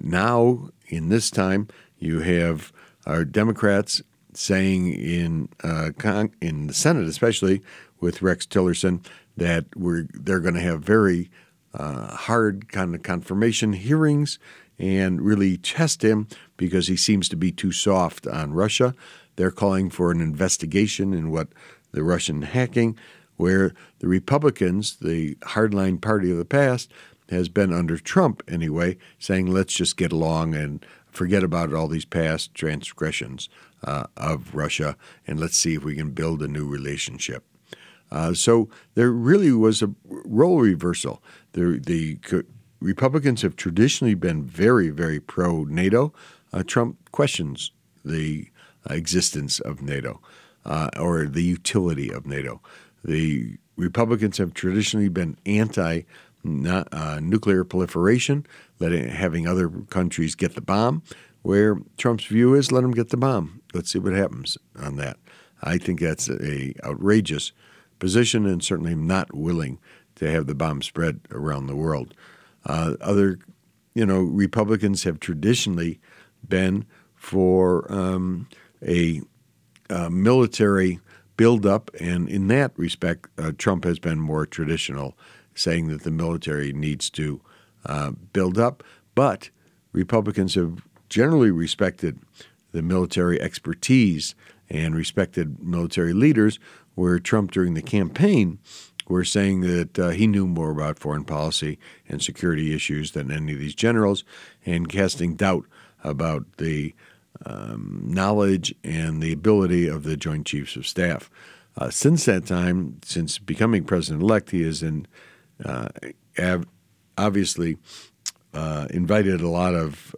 Now, in this time, you have our Democrats saying in the Senate, especially with Rex Tillerson, that they're going to have very hard kind of confirmation hearings and really test him because he seems to be too soft on Russia. They're calling for an investigation in what the Russian hacking, where the Republicans, the hardline party of the past, has been under Trump anyway, saying let's just get along and forget about all these past transgressions of Russia, and let's see if we can build a new relationship. So there really was a role reversal. The Republicans have traditionally been very, very pro-NATO. Trump questions the existence of NATO or the utility of NATO. The Republicans have traditionally been anti-nuclear proliferation, having other countries get the bomb, where Trump's view is, let him get the bomb. Let's see what happens on that. I think that's a outrageous position and certainly not willing to have the bomb spread around the world. Other, Republicans have traditionally been for a military buildup, and in that respect, Trump has been more traditional, saying that the military needs to build up. But Republicans have generally respected the military expertise and respected military leaders, where Trump during the campaign were saying that he knew more about foreign policy and security issues than any of these generals, and casting doubt about the knowledge and the ability of the Joint Chiefs of Staff. Since that time, since becoming president-elect, he has obviously invited a lot of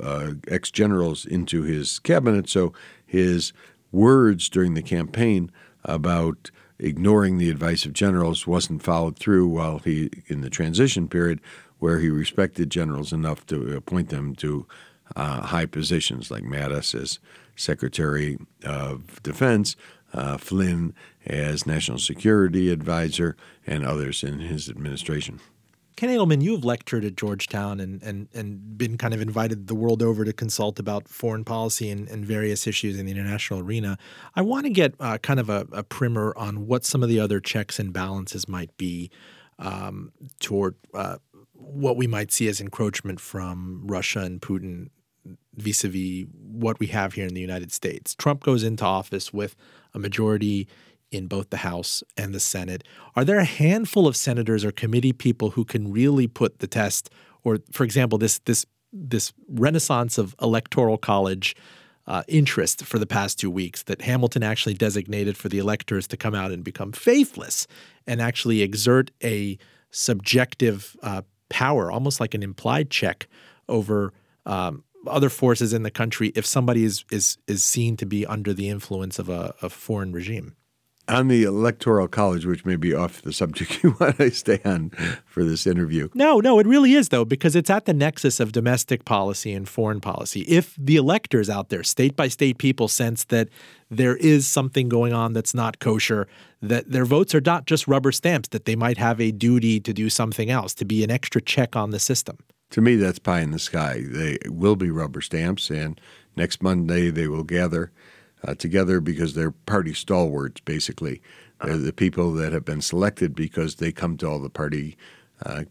ex-generals into his cabinet, so his words during the campaign about ignoring the advice of generals wasn't followed through while he, in the transition period, where he respected generals enough to appoint them to high positions, like Mattis as Secretary of Defense, Flynn as National Security Advisor, and others in his administration. Ken Adelman, you have lectured at Georgetown and been kind of invited the world over to consult about foreign policy and various issues in the international arena. I want to get kind of a primer on what some of the other checks and balances might be toward what we might see as encroachment from Russia and Putin vis-a-vis what we have here in the United States. Trump goes into office with a majority in both the House and the Senate. Are there a handful of senators or committee people who can really put the test, or, for example, this renaissance of electoral college interest for the past 2 weeks that Hamilton actually designated for the electors to come out and become faithless and actually exert a subjective power, almost like an implied check over other forces in the country if somebody is seen to be under the influence of a foreign regime? On the Electoral College, which may be off the subject you want to stay on for this interview. No, it really is, though, because it's at the nexus of domestic policy and foreign policy. If the electors out there, state-by-state people, sense that there is something going on that's not kosher, that their votes are not just rubber stamps, that they might have a duty to do something else, to be an extra check on the system. To me, that's pie in the sky. They will be rubber stamps, and next Monday they will gather together because they're party stalwarts, basically. They're the people that have been selected because they come to all the party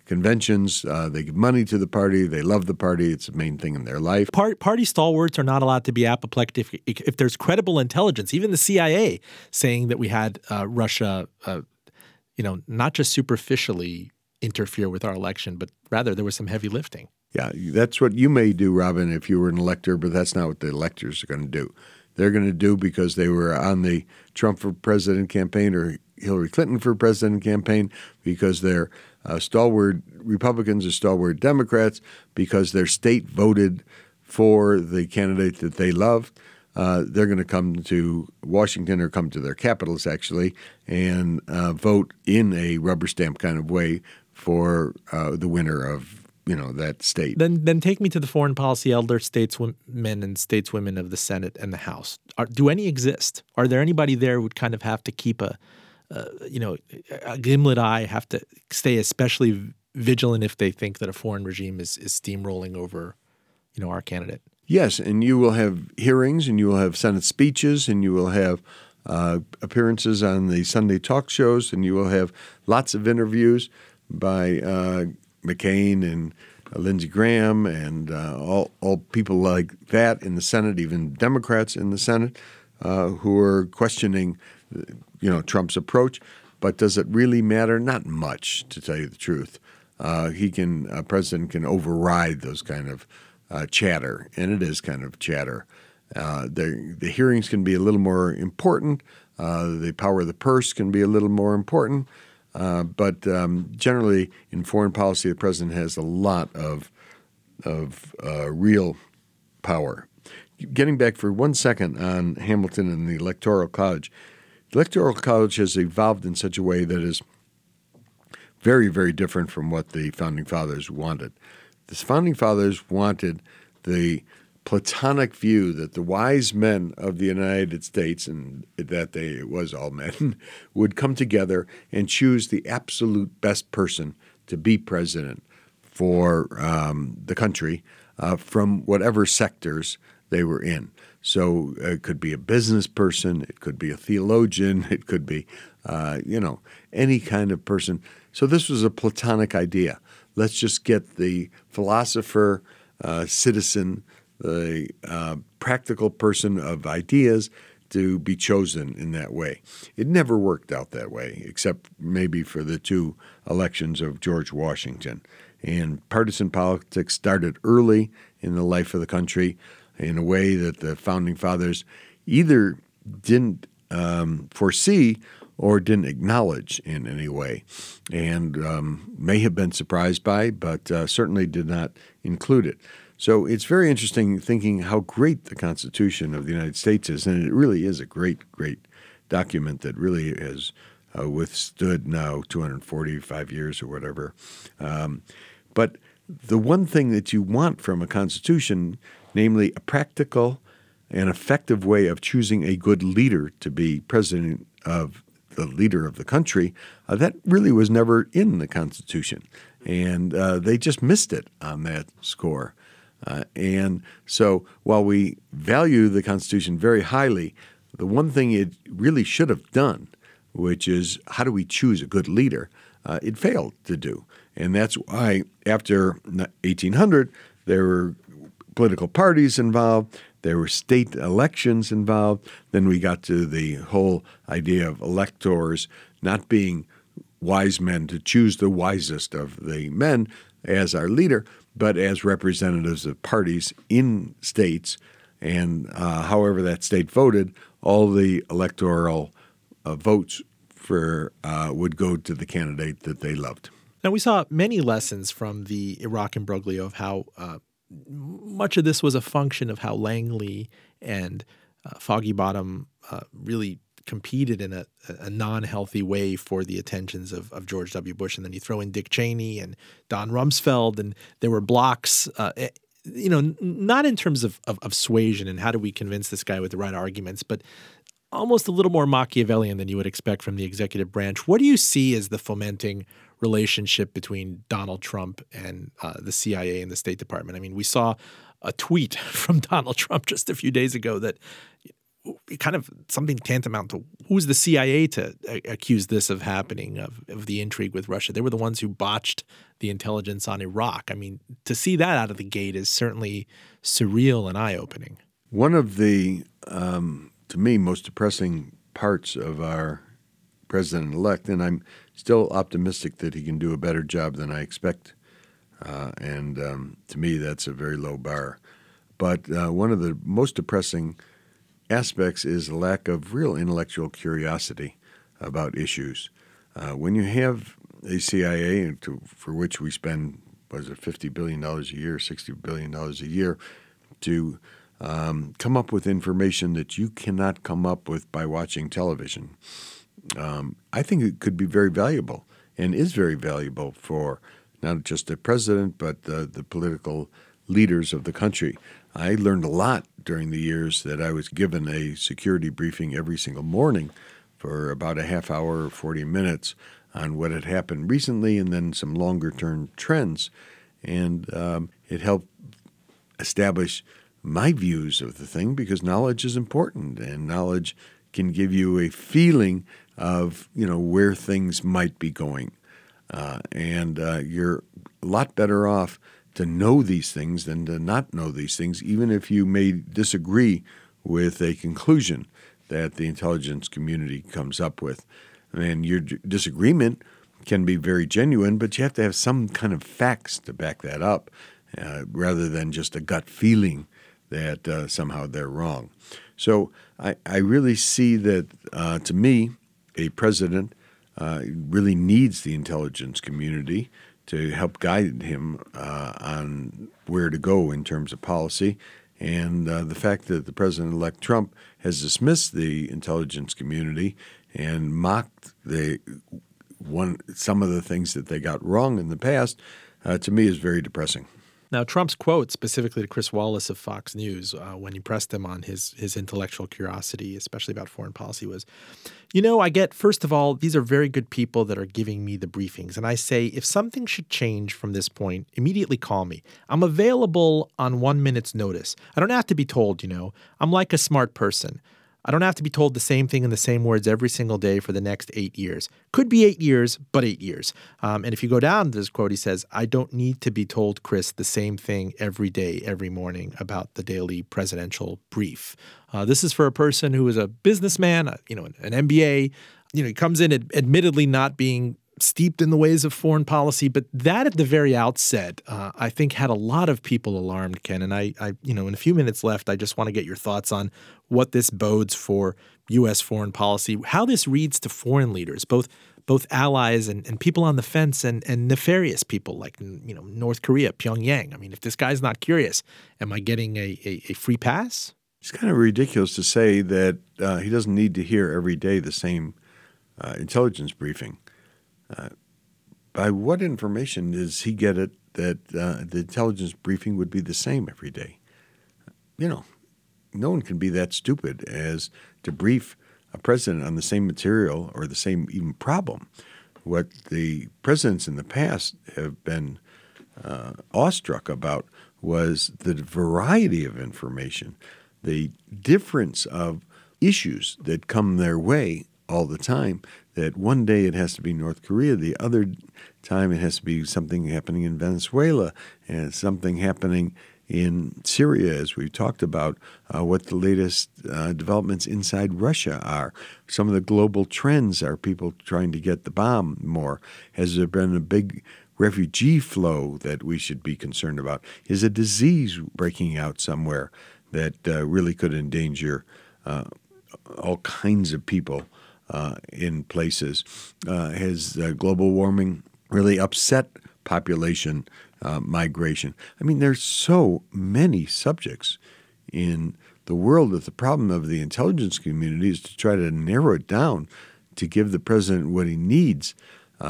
conventions. They give money to the party. They love the party. It's the main thing in their life. Party stalwarts are not allowed to be apoplectic if there's credible intelligence, even the CIA, saying that we had Russia, not just superficially interfere with our election, but rather there was some heavy lifting. Yeah, that's what you may do, Robin, if you were an elector, but that's not what the electors are going to do. They're going to do because they were on the Trump for president campaign or Hillary Clinton for president campaign, because they're stalwart Republicans or stalwart Democrats, because their state voted for the candidate that they loved. They're going to come to Washington, or come to their capitals, actually, and vote in a rubber stamp kind of way for the winner of that state. Then take me to the foreign policy elder statesmen and stateswomen of the Senate and the House. Do any exist? Are there anybody there who would kind of have to keep a gimlet eye, have to stay especially vigilant if they think that a foreign regime is steamrolling over, our candidate? Yes, and you will have hearings, and you will have Senate speeches, and you will have appearances on the Sunday talk shows, and you will have lots of interviews by McCain and Lindsey Graham and all people like that in the Senate, even Democrats in the Senate who are questioning, Trump's approach. But does it really matter? Not much, to tell you the truth. A president can override those kind of chatter, and it is kind of chatter. The hearings can be a little more important. The power of the purse can be a little more important. But generally, in foreign policy, the president has a lot of real power. Getting back for 1 second on Hamilton and the Electoral College. The Electoral College has evolved in such a way that is very, very different from what the Founding Fathers wanted. The Founding Fathers wanted the Platonic view that the wise men of the United States, and that it was all men, would come together and choose the absolute best person to be president for the country from whatever sectors they were in. So it could be a business person, it could be a theologian, it could be, any kind of person. So this was a Platonic idea. Let's just get the philosopher, citizen, the practical person of ideas to be chosen in that way. It never worked out that way, except maybe for the two elections of George Washington. And partisan politics started early in the life of the country in a way that the Founding Fathers either didn't foresee or didn't acknowledge in any way, and may have been surprised by, but certainly did not include it. So it's very interesting thinking how great the Constitution of the United States is, and it really is a great, great document that really has withstood now 245 years or whatever. But the one thing that you want from a Constitution, namely a practical and effective way of choosing a good leader to be president of the leader of the country, that really was never in the Constitution, and they just missed it on that score. And so while we value the Constitution very highly, the one thing it really should have done, which is how do we choose a good leader, it failed to do. And that's why after 1800, there were political parties involved, there were state elections involved. Then we got to the whole idea of electors not being wise men to choose the wisest of the men as our leader, but as representatives of parties in states, and however that state voted, all the electoral votes for would go to the candidate that they loved. Now, we saw many lessons from the Iraq imbroglio of how much of this was a function of how Langley and Foggy Bottom really competed in a non-healthy way for the attentions of George W. Bush. And then you throw in Dick Cheney and Don Rumsfeld, and there were blocks, not in terms of suasion and how do we convince this guy with the right arguments, but almost a little more Machiavellian than you would expect from the executive branch. What do you see as the fomenting relationship between Donald Trump and the CIA and the State Department? I mean, we saw a tweet from Donald Trump just a few days ago that kind of something tantamount to who's the CIA to accuse this of happening, of the intrigue with Russia. They were the ones who botched the intelligence on Iraq. I mean, to see that out of the gate is certainly surreal and eye-opening. One of the, to me, most depressing parts of our president-elect, and I'm still optimistic that he can do a better job than I expect, to me that's a very low bar. But one of the most depressing aspects is the lack of real intellectual curiosity about issues. When you have a CIA for which we spend, $50 billion a year, $60 billion a year, to come up with information that you cannot come up with by watching television, I think it could be very valuable and is very valuable for not just the president but the political leaders of the country. I learned a lot during the years that I was given a security briefing every single morning for about a half hour or 40 minutes on what had happened recently and then some longer-term trends. And it helped establish my views of the thing because knowledge is important, and knowledge can give you a feeling of, where things might be going. And you're a lot better off to know these things than to not know these things, even if you may disagree with a conclusion that the intelligence community comes up with. And your disagreement can be very genuine, but you have to have some kind of facts to back that up rather than just a gut feeling that somehow they're wrong. So I really see that, to me, a president really needs the intelligence community to help guide him on where to go in terms of policy. And the fact that the president-elect Trump has dismissed the intelligence community and mocked some of the things that they got wrong in the past, to me is very depressing. Now, Trump's quote specifically to Chris Wallace of Fox News, when he pressed him on his intellectual curiosity, especially about foreign policy, was, you know, I get, first of all, these are very good people that are giving me the briefings. And I say, if something should change from this point, immediately call me. I'm available on 1 minute's notice. I don't have to be told, you know, I'm like a smart person. I don't have to be told the same thing in the same words every single day for the next 8 years. Could be 8 years, but 8 years. And if you go down to this quote, he says, I don't need to be told, Chris, the same thing every day, every morning about the daily presidential brief. This is for a person who is a businessman, you know, an MBA. You know, he comes in admittedly not being steeped in the ways of foreign policy, but that at the very outset, I think had a lot of people alarmed, Ken. And I, you know, in a few minutes left, I just want to get your thoughts on what this bodes for U.S. foreign policy, how this reads to foreign leaders, both allies and people on the fence and nefarious people like, you know, North Korea, Pyongyang. I mean, if this guy's not curious, am I getting a free pass? It's kind of ridiculous to say that he doesn't need to hear every day the same intelligence briefing. By what information does he get it that the intelligence briefing would be the same every day? You know, no one can be that stupid as to brief a president on the same material or the same even problem. What the presidents in the past have been awestruck about was the variety of information, the difference of issues that come their way all the time, that one day it has to be North Korea, the other time it has to be something happening in Venezuela and something happening in Syria, as we've talked about, what the latest developments inside Russia are. Some of the global trends are people trying to get the bomb more. Has there been a big refugee flow that we should be concerned about? Is a disease breaking out somewhere that really could endanger all kinds of people? In places. Has global warming really upset population migration? I mean, there's so many subjects in the world that the problem of the intelligence community is to try to narrow it down to give the president what he needs, you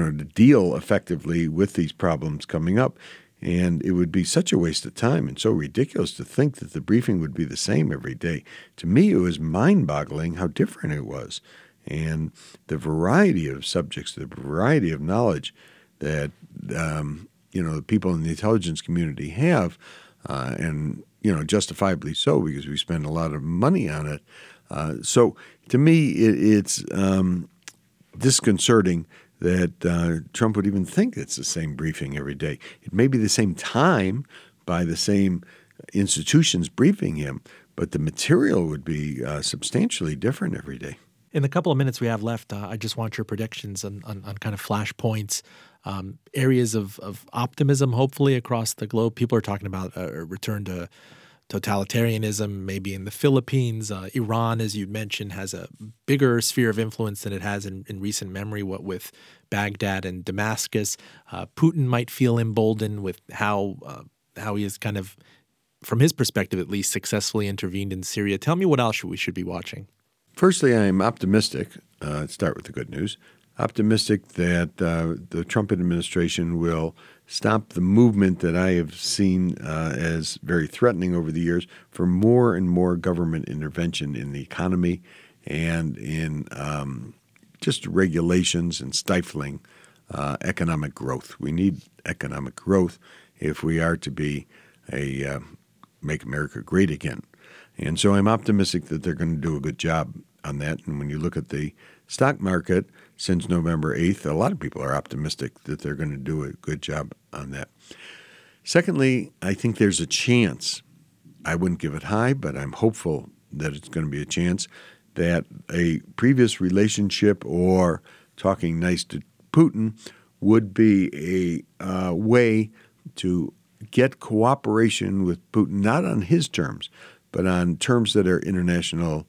know, to deal effectively with these problems coming up. And it would be such a waste of time and so ridiculous to think that the briefing would be the same every day. To me, it was mind-boggling how different it was and the variety of subjects, the variety of knowledge that, you know, the people in the intelligence community have, and, you know, justifiably so because we spend a lot of money on it. So to me, it's disconcerting that Trump would even think it's the same briefing every day. It may be the same time by the same institutions briefing him, but the material would be substantially different every day. In the couple of minutes we have left, I just want your predictions on kind of flash points, areas of optimism, hopefully, across the globe. People are talking about a return to totalitarianism, maybe in the Philippines. Iran, as you mentioned, has a bigger sphere of influence than it has in recent memory, what with Baghdad and Damascus. Putin might feel emboldened with how he has kind of, from his perspective at least, successfully intervened in Syria. Tell me what else we should be watching. Firstly, I am optimistic. Let's start with the good news. Optimistic that the Trump administration will stop the movement that I have seen as very threatening over the years for more and more government intervention in the economy and in just regulations and stifling economic growth. We need economic growth if we are to be a Make America Great Again. And so I'm optimistic that they're going to do a good job on that. And when you look at the stock market since November 8th, a lot of people are optimistic that they're going to do a good job on that. Secondly, I think there's a chance, I wouldn't give it high, but I'm hopeful that it's going to be a chance that a previous relationship or talking nice to Putin would be a way to get cooperation with Putin, not on his terms, but on terms that are international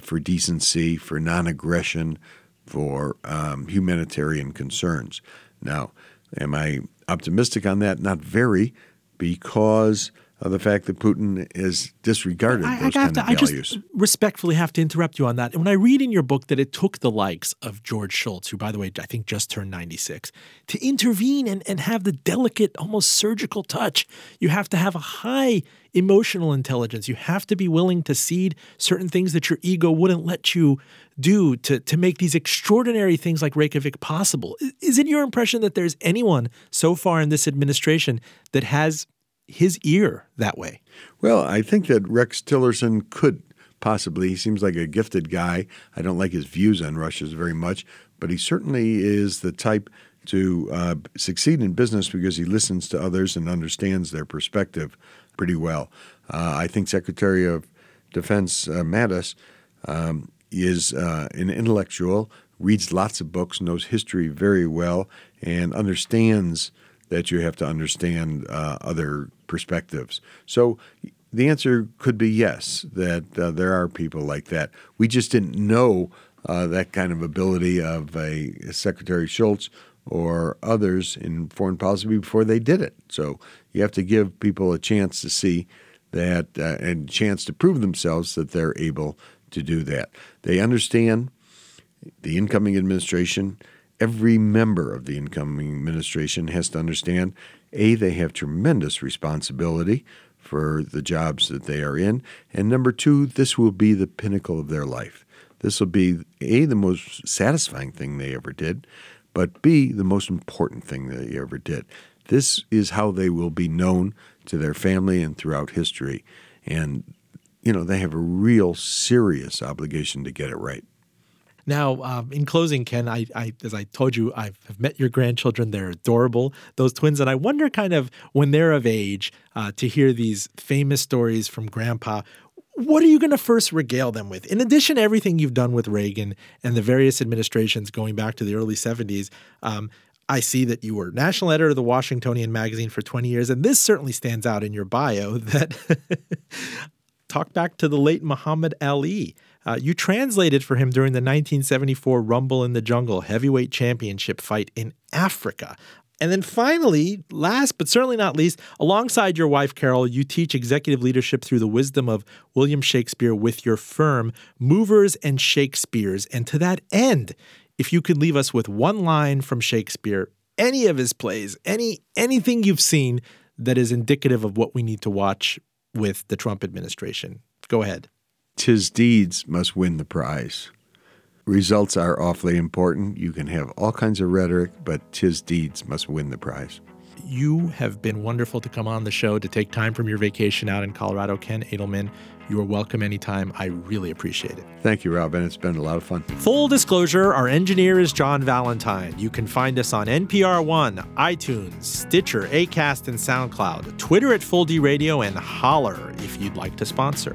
for decency, for non-aggression, for humanitarian concerns. Now, am I optimistic on that? Not very, because the fact that Putin has disregarded those kind of values. I just respectfully have to interrupt you on that. And when I read in your book that it took the likes of George Shultz, who, by the way, I think just turned 96, to intervene and have the delicate, almost surgical touch. You have to have a high emotional intelligence. You have to be willing to cede certain things that your ego wouldn't let you do to make these extraordinary things like Reykjavik possible. Is it your impression that there's anyone so far in this administration that has his ear that way? Well, I think that Rex Tillerson could possibly. He seems like a gifted guy. I don't like his views on Russia very much, but he certainly is the type to succeed in business because he listens to others and understands their perspective pretty well. I think Secretary of Defense Mattis is an intellectual, reads lots of books, knows history very well, and understands that you have to understand other perspectives. So the answer could be yes, that there are people like that. We just didn't know that kind of ability of a Secretary Shultz or others in foreign policy before they did it. So you have to give people a chance to see that and a chance to prove themselves that they're able to do that. They understand the incoming administration. Every member of the incoming administration has to understand, A, they have tremendous responsibility for the jobs that they are in, and number two, this will be the pinnacle of their life. This will be, A, the most satisfying thing they ever did, but B, the most important thing they ever did. This is how they will be known to their family and throughout history. And, you know, they have a real serious obligation to get it right. Now, in closing, Ken, I as I told you, I have met your grandchildren. They're adorable, those twins. And I wonder kind of when they're of age to hear these famous stories from Grandpa, what are you going to first regale them with? In addition to everything you've done with Reagan and the various administrations going back to the early 70s, I see that you were national editor of the Washingtonian magazine for 20 years. And this certainly stands out in your bio that talk back to the late Muhammad Ali. You translated for him during the 1974 Rumble in the Jungle heavyweight championship fight in Africa. And then finally, last but certainly not least, alongside your wife, Carol, you teach executive leadership through the wisdom of William Shakespeare with your firm, Movers and Shakespeares. And to that end, if you could leave us with one line from Shakespeare, any of his plays, anything you've seen that is indicative of what we need to watch with the Trump administration, go ahead. His deeds must win the prize. Results are awfully important. You can have all kinds of rhetoric, but his deeds must win the prize. You have been wonderful to come on the show, to take time from your vacation out in Colorado. Ken Adelman, you are welcome anytime. I really appreciate it. Thank you, Robin. It's been a lot of fun. Full disclosure, our engineer is John Valentine. You can find us on NPR One, iTunes, Stitcher, Acast, and SoundCloud, Twitter @FullDRadio, and holler if you'd like to sponsor.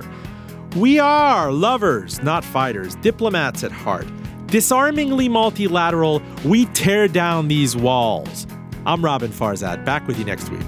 We are lovers, not fighters, diplomats at heart. Disarmingly multilateral, we tear down these walls. I'm Robin Farzad, back with you next week.